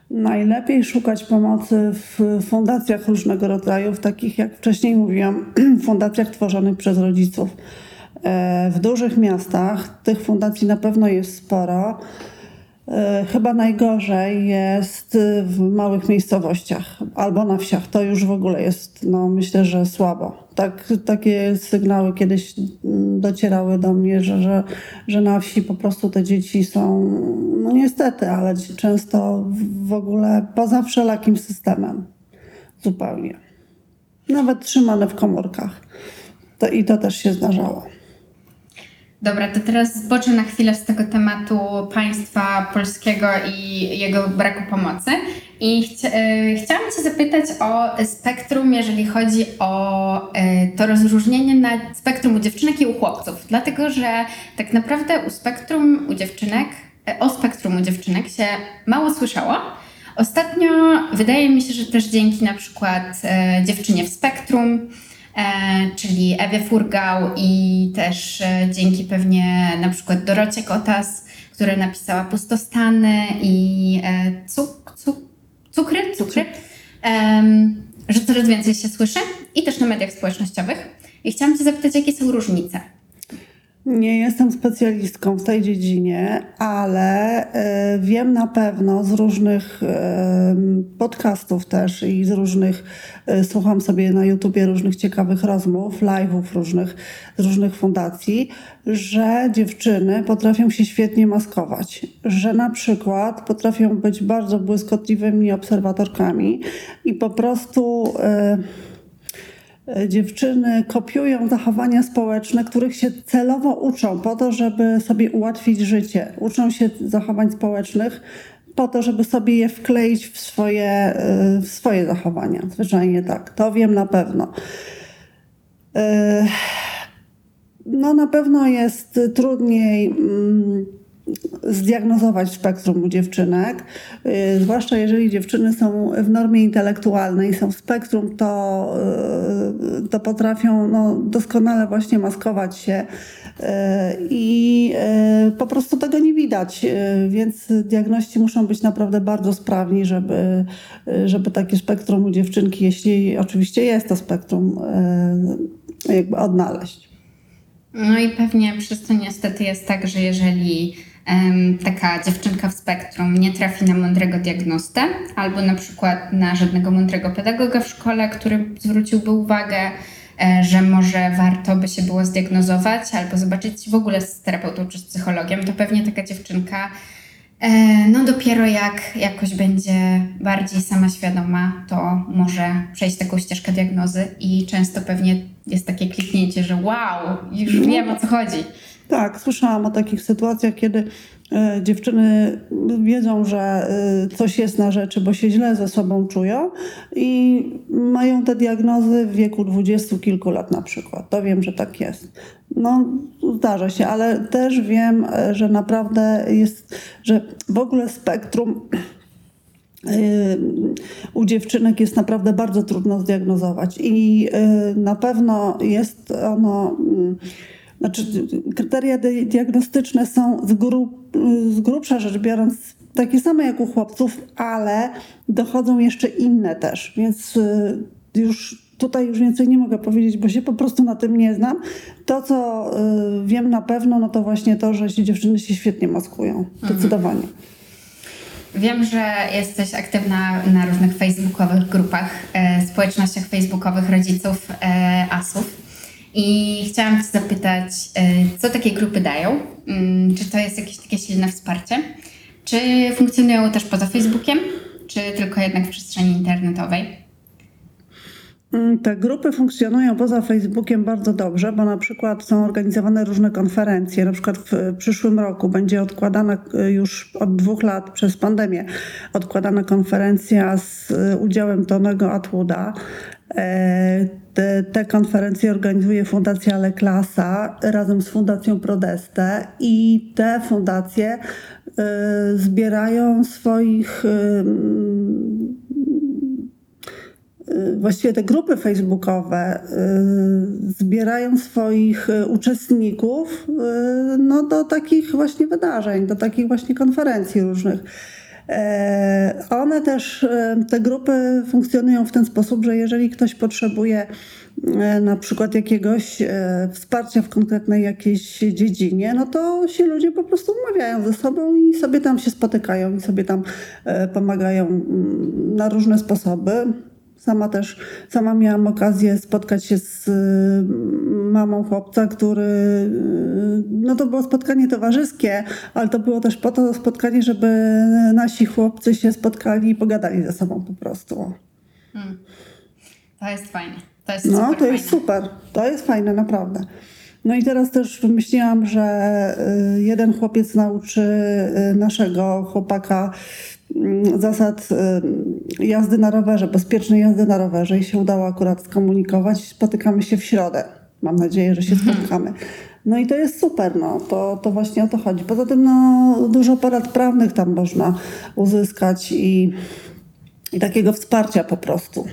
Najlepiej szukać pomocy w fundacjach różnego rodzaju, w takich jak wcześniej mówiłam, fundacjach tworzonych przez rodziców. W dużych miastach tych fundacji na pewno jest sporo. Chyba najgorzej jest w małych miejscowościach albo na wsiach. To już w ogóle jest, no myślę, że słabo. Tak, takie sygnały kiedyś docierały do mnie, że, że, że na wsi po prostu te dzieci są, no niestety, ale często w ogóle poza wszelakim systemem zupełnie. Nawet trzymane w komórkach. To, i to też się zdarzało. Dobra, to teraz zboczę na chwilę z tego tematu państwa polskiego i jego braku pomocy. I chci- y- chciałam Cię zapytać o spektrum, jeżeli chodzi o y- to rozróżnienie na spektrum u dziewczynek i u chłopców. Dlatego, że tak naprawdę u spektrum u dziewczynek, y- o spektrum u dziewczynek się mało słyszało. Ostatnio wydaje mi się, że też dzięki na przykład y- dziewczynie w spektrum, E, czyli Ewie Furgał i też e, dzięki pewnie na przykład Dorocie Kotas, która napisała Pustostany i e, cuk, cuk, Cukry, cukry e, że coraz więcej się słyszy i też na mediach społecznościowych. I chciałam Cię zapytać, jakie są różnice? Nie jestem specjalistką w tej dziedzinie, ale y, wiem na pewno z różnych y, podcastów też i z różnych, y, słucham sobie na YouTubie różnych ciekawych rozmów, live'ów różnych, z różnych fundacji, że dziewczyny potrafią się świetnie maskować, że na przykład potrafią być bardzo błyskotliwymi obserwatorkami i po prostu... Y, Dziewczyny kopiują zachowania społeczne, których się celowo uczą po to, żeby sobie ułatwić życie. Uczą się zachowań społecznych po to, żeby sobie je wkleić w swoje, w swoje zachowania. Zwyczajnie tak. To wiem na pewno. No na pewno jest trudniej zdiagnozować spektrum u dziewczynek, zwłaszcza jeżeli dziewczyny są w normie intelektualnej, są w spektrum, to, to potrafią no, doskonale właśnie maskować się i po prostu tego nie widać, więc diagności muszą być naprawdę bardzo sprawni, żeby, żeby takie spektrum u dziewczynki, jeśli oczywiście jest to spektrum, jakby odnaleźć. No i pewnie przez to niestety jest tak, że jeżeli taka dziewczynka w spektrum nie trafi na mądrego diagnostę albo na przykład na żadnego mądrego pedagoga w szkole, który zwróciłby uwagę, że może warto by się było zdiagnozować albo zobaczyć w ogóle z terapeutą czy z psychologiem, to pewnie taka dziewczynka no dopiero jak jakoś będzie bardziej sama świadoma, to może przejść taką ścieżkę diagnozy i często pewnie jest takie kliknięcie, że wow, już wiem o co chodzi. Tak, słyszałam o takich sytuacjach, kiedy y, dziewczyny wiedzą, że y, coś jest na rzeczy, bo się źle ze sobą czują i mają te diagnozy w wieku dwudziestu kilku lat na przykład. To wiem, że tak jest. No zdarza się, ale też wiem, że naprawdę jest, że w ogóle spektrum u dziewczynek jest naprawdę bardzo trudno zdiagnozować i y, na pewno jest ono... Znaczy, kryteria diagnostyczne są z, grub, z grubsza rzecz biorąc takie same jak u chłopców, ale dochodzą jeszcze inne też, więc już tutaj już więcej nie mogę powiedzieć, bo się po prostu na tym nie znam. To, co wiem na pewno, no to właśnie to, że dziewczyny się świetnie maskują, zdecydowanie. Mhm. Wiem, że jesteś aktywna na różnych facebookowych grupach, e, społecznościach facebookowych rodziców e, asów. I chciałam Cię zapytać, co takie grupy dają? Czy to jest jakieś takie silne wsparcie? Czy funkcjonują też poza Facebookiem? Czy tylko jednak w przestrzeni internetowej? Te grupy funkcjonują poza Facebookiem bardzo dobrze, bo na przykład są organizowane różne konferencje. Na przykład w przyszłym roku będzie odkładana już od dwóch lat przez pandemię odkładana konferencja z udziałem Tonego Atwooda. Te, te konferencje organizuje Fundacja Le Klasa razem z Fundacją Prodeste i te fundacje y, zbierają swoich... Y, y, właściwie te grupy facebookowe y, zbierają swoich uczestników y, no, do takich właśnie wydarzeń, do takich właśnie konferencji różnych. One też, te grupy funkcjonują w ten sposób, że jeżeli ktoś potrzebuje na przykład jakiegoś wsparcia w konkretnej jakiejś dziedzinie, no to się ludzie po prostu umawiają ze sobą i sobie tam się spotykają i sobie tam pomagają na różne sposoby. Sama też, sama miałam okazję spotkać się z mamą chłopca, który, no to było spotkanie towarzyskie, ale to było też po to spotkanie, żeby nasi chłopcy się spotkali i pogadali ze sobą po prostu. Hmm. To jest fajne. To jest no, super to fajne. Jest super. To jest fajne, naprawdę. No i teraz też wymyśliłam, że jeden chłopiec nauczy naszego chłopaka zasad jazdy na rowerze, bezpiecznej jazdy na rowerze i się udało akurat skomunikować. Spotykamy się w środę. Mam nadzieję, że się spotkamy. No i to jest super, no. To, to właśnie o to chodzi. Poza tym no, dużo porad prawnych tam można uzyskać i, i takiego wsparcia po prostu.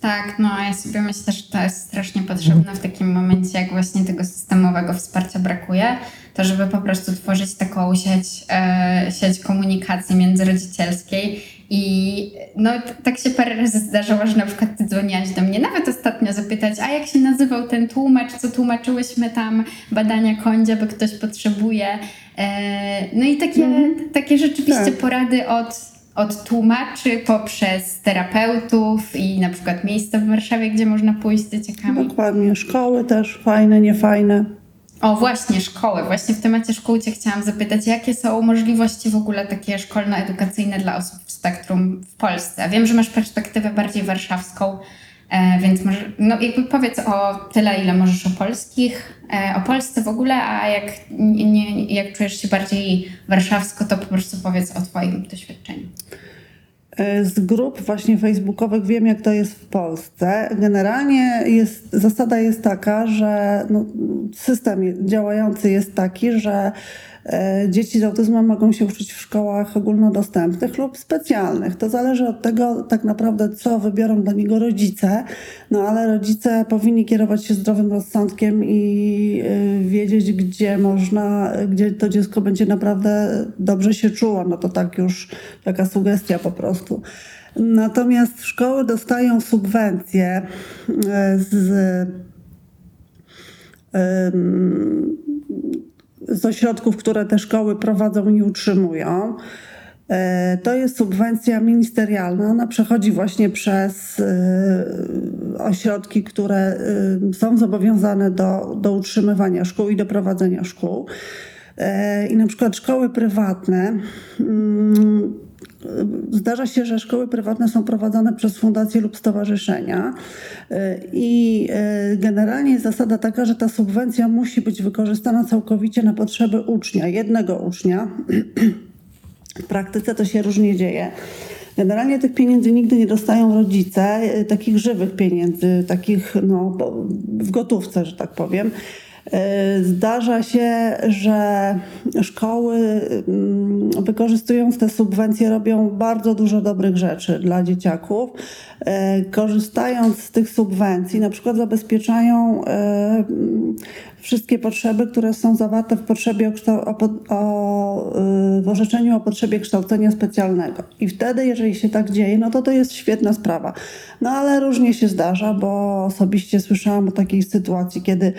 Tak, no ja sobie myślę, że to jest strasznie potrzebne w takim momencie, jak właśnie tego systemowego wsparcia brakuje, to żeby po prostu tworzyć taką sieć, e, sieć komunikacji międzyrodzicielskiej i no t- tak się parę razy zdarzyło, że na przykład ty dzwoniłaś do mnie, nawet ostatnio zapytać, a jak się nazywał ten tłumacz, co tłumaczyłyśmy tam, badania kondzia, bo ktoś potrzebuje, e, no i takie, mm-hmm. takie rzeczywiście tak. porady od... Od tłumaczy poprzez terapeutów i na przykład miejsca w Warszawie, gdzie można pójść z dzieciakami. Dokładnie. Szkoły też fajne, niefajne. O właśnie, szkoły. Właśnie w temacie szkół Cię chciałam zapytać, jakie są możliwości w ogóle takie szkolno-edukacyjne dla osób w spektrum w Polsce? Wiem, że masz perspektywę bardziej warszawską, więc może, no jakby powiedz o tyle, ile możesz o polskich, o Polsce w ogóle, a jak, nie, jak czujesz się bardziej warszawsko, to po prostu powiedz o Twoim doświadczeniu. z grup właśnie facebookowych wiem, jak to jest w Polsce. Generalnie jest, zasada jest taka, że no, system działający jest taki, że dzieci z autyzmem mogą się uczyć w szkołach ogólnodostępnych lub specjalnych. To zależy od tego tak naprawdę, co wybiorą dla niego rodzice, no ale rodzice powinni kierować się zdrowym rozsądkiem i wiedzieć, gdzie można, gdzie to dziecko będzie naprawdę dobrze się czuło. No to tak już taka sugestia po prostu. Natomiast szkoły dostają subwencje z... Um, z ośrodków, które te szkoły prowadzą i utrzymują. To jest subwencja ministerialna. Ona przechodzi właśnie przez ośrodki, które są zobowiązane do, do utrzymywania szkół i do prowadzenia szkół. I na przykład szkoły prywatne. Zdarza się, że szkoły prywatne są prowadzone przez fundacje lub stowarzyszenia i generalnie jest zasada taka, że ta subwencja musi być wykorzystana całkowicie na potrzeby ucznia, jednego ucznia. W praktyce to się różnie dzieje. Generalnie tych pieniędzy nigdy nie dostają rodzice, takich żywych pieniędzy, takich no, w gotówce, że tak powiem. Zdarza się, że szkoły wykorzystując te subwencje robią bardzo dużo dobrych rzeczy dla dzieciaków. Korzystając z tych subwencji, na przykład zabezpieczają wszystkie potrzeby, które są zawarte w potrzebie o, o, w orzeczeniu o potrzebie kształcenia specjalnego. I wtedy, jeżeli się tak dzieje, no to to jest świetna sprawa. No ale różnie się zdarza, bo osobiście słyszałam o takiej sytuacji, kiedy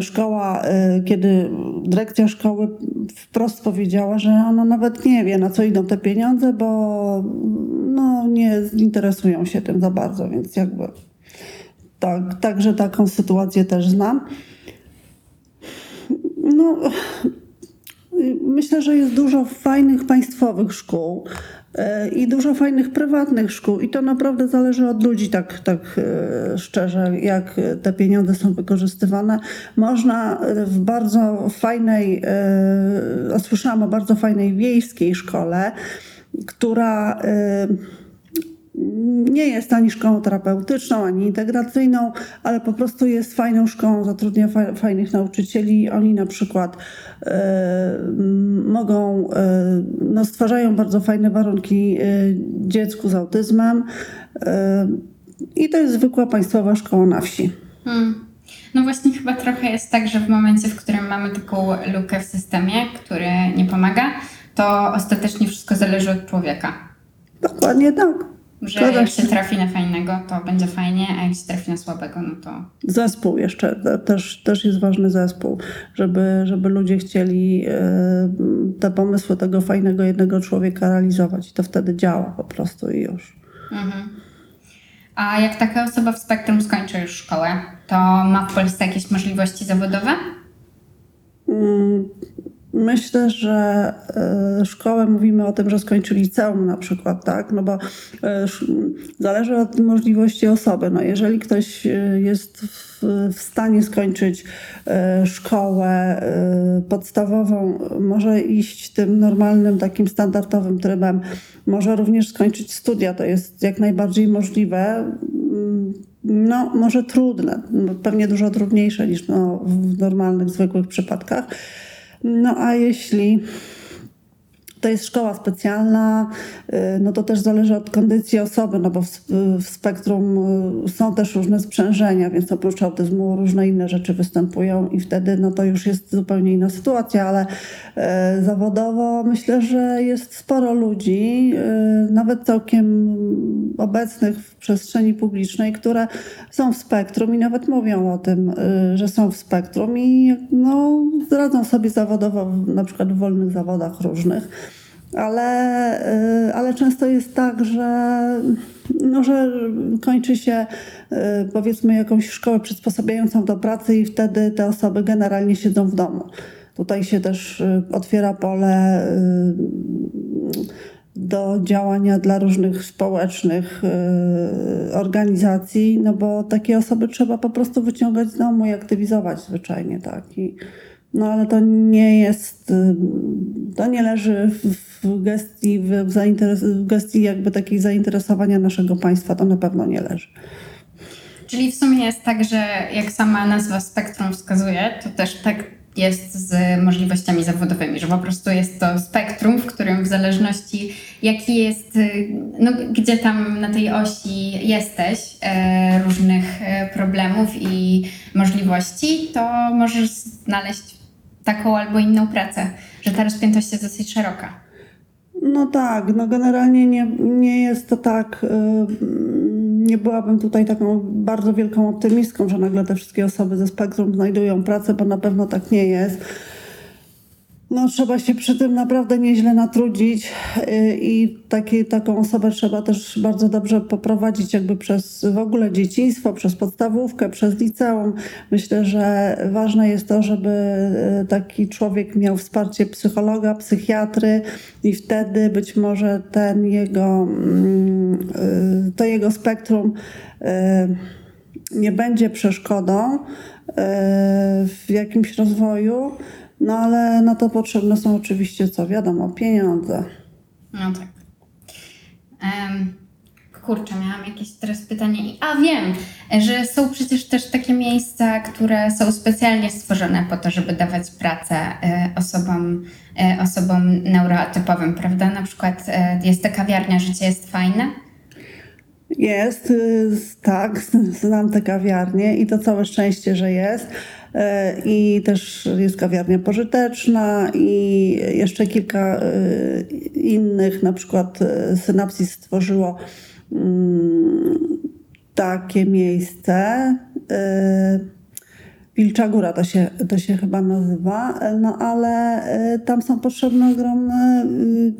szkoła, kiedy dyrekcja szkoły wprost powiedziała, że ona nawet nie wie, na co idą te pieniądze, bo no, nie interesują się tym za bardzo, więc jakby tak, także taką sytuację też znam. No, myślę, że jest dużo fajnych państwowych szkół i dużo fajnych prywatnych szkół i to naprawdę zależy od ludzi, tak, tak szczerze, jak te pieniądze są wykorzystywane. Można w bardzo fajnej, słyszałam o bardzo fajnej wiejskiej szkole, która nie jest ani szkołą terapeutyczną, ani integracyjną, ale po prostu jest fajną szkołą, zatrudnia fa- fajnych nauczycieli. Oni na przykład y, mogą, y, no stwarzają bardzo fajne warunki y, dziecku z autyzmem y, i to jest zwykła państwowa szkoła na wsi. Hmm. No właśnie chyba trochę jest tak, że w momencie, w którym mamy taką lukę w systemie, który nie pomaga, to ostatecznie wszystko zależy od człowieka. Dokładnie tak. Że jak się trafi na fajnego, to będzie fajnie, a jak się trafi na słabego, no to... Zespół jeszcze, też, też jest ważny zespół, żeby, żeby ludzie chcieli te pomysły tego fajnego jednego człowieka realizować i to wtedy działa po prostu i już. Mhm. A jak taka osoba w spektrum skończy już szkołę, to ma w Polsce jakieś możliwości zawodowe? Mm. Myślę, że szkołę mówimy o tym, że skończy liceum na przykład, tak? No bo zależy od możliwości osoby. No jeżeli ktoś jest w stanie skończyć szkołę podstawową, może iść tym normalnym, takim standardowym trybem, może również skończyć studia, to jest jak najbardziej możliwe. No, może trudne, pewnie dużo trudniejsze niż no, w normalnych, zwykłych przypadkach. No a jeśli to jest szkoła specjalna, no to też zależy od kondycji osoby, no bo w, w spektrum są też różne sprzężenia, więc oprócz autyzmu różne inne rzeczy występują i wtedy no to już jest zupełnie inna sytuacja, ale y, zawodowo myślę, że jest sporo ludzi, y, nawet całkiem obecnych w przestrzeni publicznej, które są w spektrum i nawet mówią o tym, y, że są w spektrum i no, radzą sobie zawodowo, na przykład w wolnych zawodach różnych. Ale, ale często jest tak, że, no, że kończy się powiedzmy jakąś szkołę przysposabiającą do pracy i wtedy te osoby generalnie siedzą w domu. Tutaj się też otwiera pole do działania dla różnych społecznych organizacji, no bo takie osoby trzeba po prostu wyciągać z domu i aktywizować zwyczajnie, tak? I No ale to nie jest, to nie leży w gestii, w, zainteres- w gestii jakby takiej zainteresowania naszego państwa, to na pewno nie leży. Czyli w sumie jest tak, że jak sama nazwa spektrum wskazuje, to też tak jest z możliwościami zawodowymi, że po prostu jest to spektrum, w którym w zależności jaki jest, no, gdzie tam na tej osi jesteś e, różnych problemów i możliwości, to możesz znaleźć taką albo inną pracę, że ta rozpiętość jest dosyć szeroka. No tak, no generalnie nie, nie jest to tak... Yy... Nie byłabym tutaj taką bardzo wielką optymistką, że nagle te wszystkie osoby ze spektrum znajdują pracę, bo na pewno tak nie jest. No, trzeba się przy tym naprawdę nieźle natrudzić i taki, taką osobę trzeba też bardzo dobrze poprowadzić jakby przez w ogóle dzieciństwo, przez podstawówkę, przez liceum. Myślę, że ważne jest to, żeby taki człowiek miał wsparcie psychologa, psychiatry i wtedy być może ten jego, to jego spektrum nie będzie przeszkodą w jakimś rozwoju. No ale na to potrzebne są oczywiście, co wiadomo, pieniądze. No tak. Um, kurczę, miałam jakieś teraz pytanie. A wiem, że są przecież też takie miejsca, które są specjalnie stworzone po to, żeby dawać pracę y, osobom, y, osobom neurotypowym, prawda? Na przykład y, jest ta kawiarnia Życie jest fajne. Jest, tak, znam te kawiarnie i to całe szczęście, że jest. I też jest kawiarnia Pożyteczna i jeszcze kilka innych, na przykład Synapsis stworzyło takie miejsce. Wilcza Góra to się, to się chyba nazywa, no ale tam są potrzebne ogromne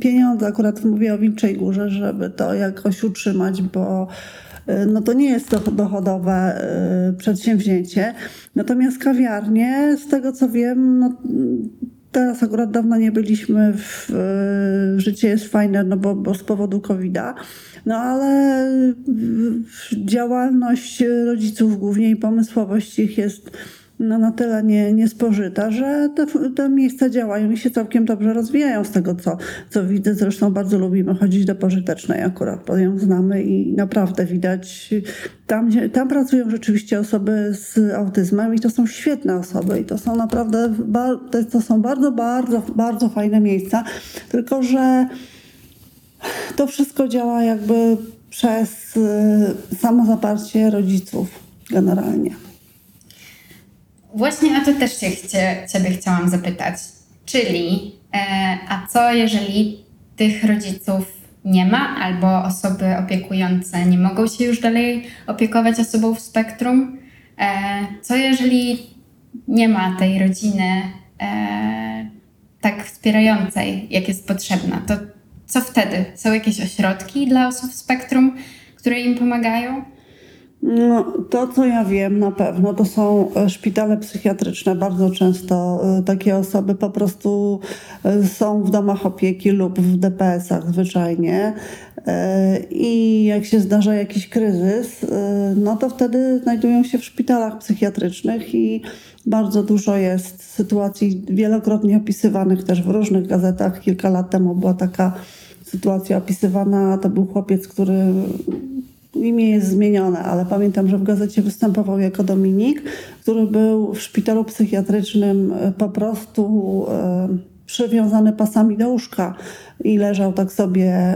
pieniądze, akurat mówię o Wilczej Górze, żeby to jakoś utrzymać, bo no to nie jest dochodowe przedsięwzięcie. Natomiast kawiarnie, z tego co wiem, no teraz akurat dawno nie byliśmy w Życie jest fajne, no bo, bo z powodu kowida, no ale działalność rodziców głównie i pomysłowość ich jest no, na tyle nie, niespożyta, że te, te miejsca działają i się całkiem dobrze rozwijają z tego, co, co widzę. Zresztą bardzo lubimy chodzić do Pożytecznej akurat, bo ją znamy i naprawdę widać, tam, tam pracują rzeczywiście osoby z autyzmem i to są świetne osoby i to są naprawdę, to są bardzo, bardzo, bardzo fajne miejsca, tylko że to wszystko działa jakby przez samozaparcie rodziców generalnie. Właśnie o to też się chcie, Ciebie chciałam zapytać, czyli e, a co jeżeli tych rodziców nie ma albo osoby opiekujące nie mogą się już dalej opiekować osobą w spektrum? E, co jeżeli nie ma tej rodziny e, tak wspierającej, jak jest potrzebna? To co wtedy? Są jakieś ośrodki dla osób w spektrum, które im pomagają? No, to, co ja wiem na pewno, to są szpitale psychiatryczne. Bardzo często takie osoby po prostu są w domach opieki lub w D P S-ach zwyczajnie i jak się zdarza jakiś kryzys, no to wtedy znajdują się w szpitalach psychiatrycznych i bardzo dużo jest sytuacji wielokrotnie opisywanych też w różnych gazetach. Kilka lat temu była taka sytuacja opisywana, to był chłopiec, który... Imię jest zmienione, ale pamiętam, że w gazecie występował jako Dominik, który był w szpitalu psychiatrycznym po prostu przywiązany pasami do łóżka i leżał tak sobie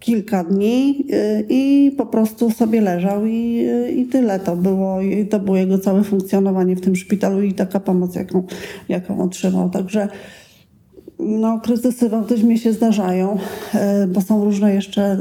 kilka dni i po prostu sobie leżał i, i tyle to było. I to było jego całe funkcjonowanie w tym szpitalu i taka pomoc, jaką, jaką otrzymał. Także no, kryzysy w autyzmie się zdarzają, bo są różne jeszcze...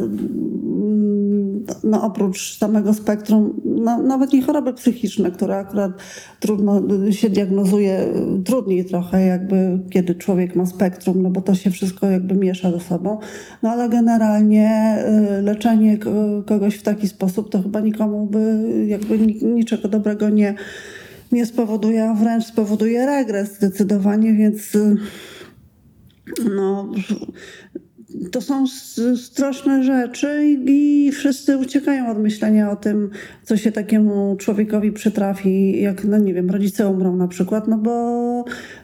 No, oprócz samego spektrum, no, nawet i choroby psychiczne, które akurat trudno się diagnozuje, trudniej trochę jakby, kiedy człowiek ma spektrum, no bo to się wszystko jakby miesza ze sobą. No ale generalnie leczenie kogoś w taki sposób to chyba nikomu by jakby niczego dobrego nie, nie spowoduje, a wręcz spowoduje regres zdecydowanie, więc no... To są straszne rzeczy i wszyscy uciekają od myślenia o tym, co się takiemu człowiekowi przytrafi, jak, no nie wiem, rodzice umrą na przykład, no bo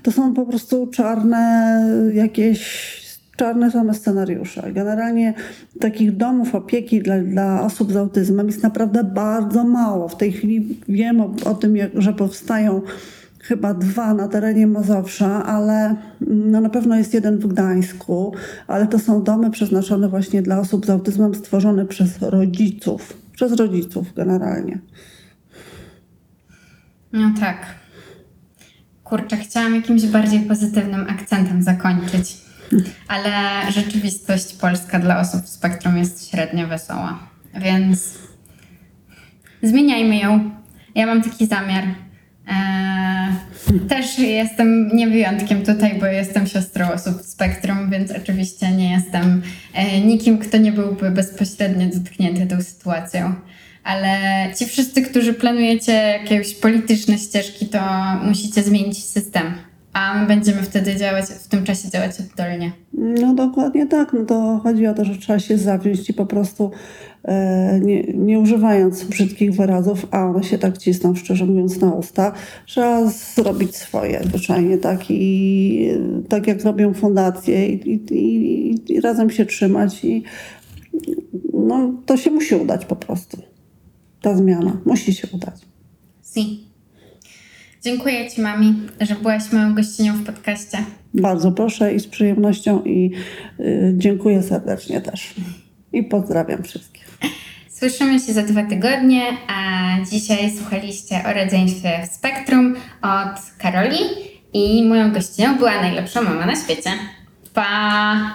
to są po prostu czarne jakieś... czarne same scenariusze. Generalnie takich domów opieki dla, dla osób z autyzmem jest naprawdę bardzo mało. W tej chwili wiem o, o tym, jak, że powstają chyba dwa na terenie Mazowsza, ale no, na pewno jest jeden w Gdańsku, ale to są domy przeznaczone właśnie dla osób z autyzmem, stworzone przez rodziców. Przez rodziców generalnie. No tak. Kurczę, chciałam jakimś bardziej pozytywnym akcentem zakończyć. Ale rzeczywistość polska dla osób w spektrum jest średnio wesoła, więc zmieniajmy ją. Ja mam taki zamiar. Eee, też jestem nie wyjątkiem tutaj, bo jestem siostrą osób w spektrum, więc oczywiście nie jestem e, nikim, kto nie byłby bezpośrednio dotknięty tą sytuacją. Ale ci wszyscy, którzy planujecie jakieś polityczne ścieżki, to musicie zmienić system. A my będziemy wtedy działać, w tym czasie działać oddolnie. No dokładnie tak. No to chodzi o to, że trzeba się zawziąć i po prostu e, nie, nie używając brzydkich wyrazów, a one się tak cisną, szczerze mówiąc, na usta, trzeba zrobić swoje zwyczajnie tak i tak jak robią fundacje i, i, i, i razem się trzymać i no, to się musi udać po prostu. Ta zmiana musi się udać. Si. Dziękuję Ci, Mami, że byłaś moją gościnią w podcaście. Bardzo proszę i z przyjemnością i yy, dziękuję serdecznie też. I pozdrawiam wszystkich. Słyszymy się za dwa tygodnie, a dzisiaj słuchaliście o rodzeństwie w spektrum od Karoli i moją gościnią była najlepsza mama na świecie. Pa!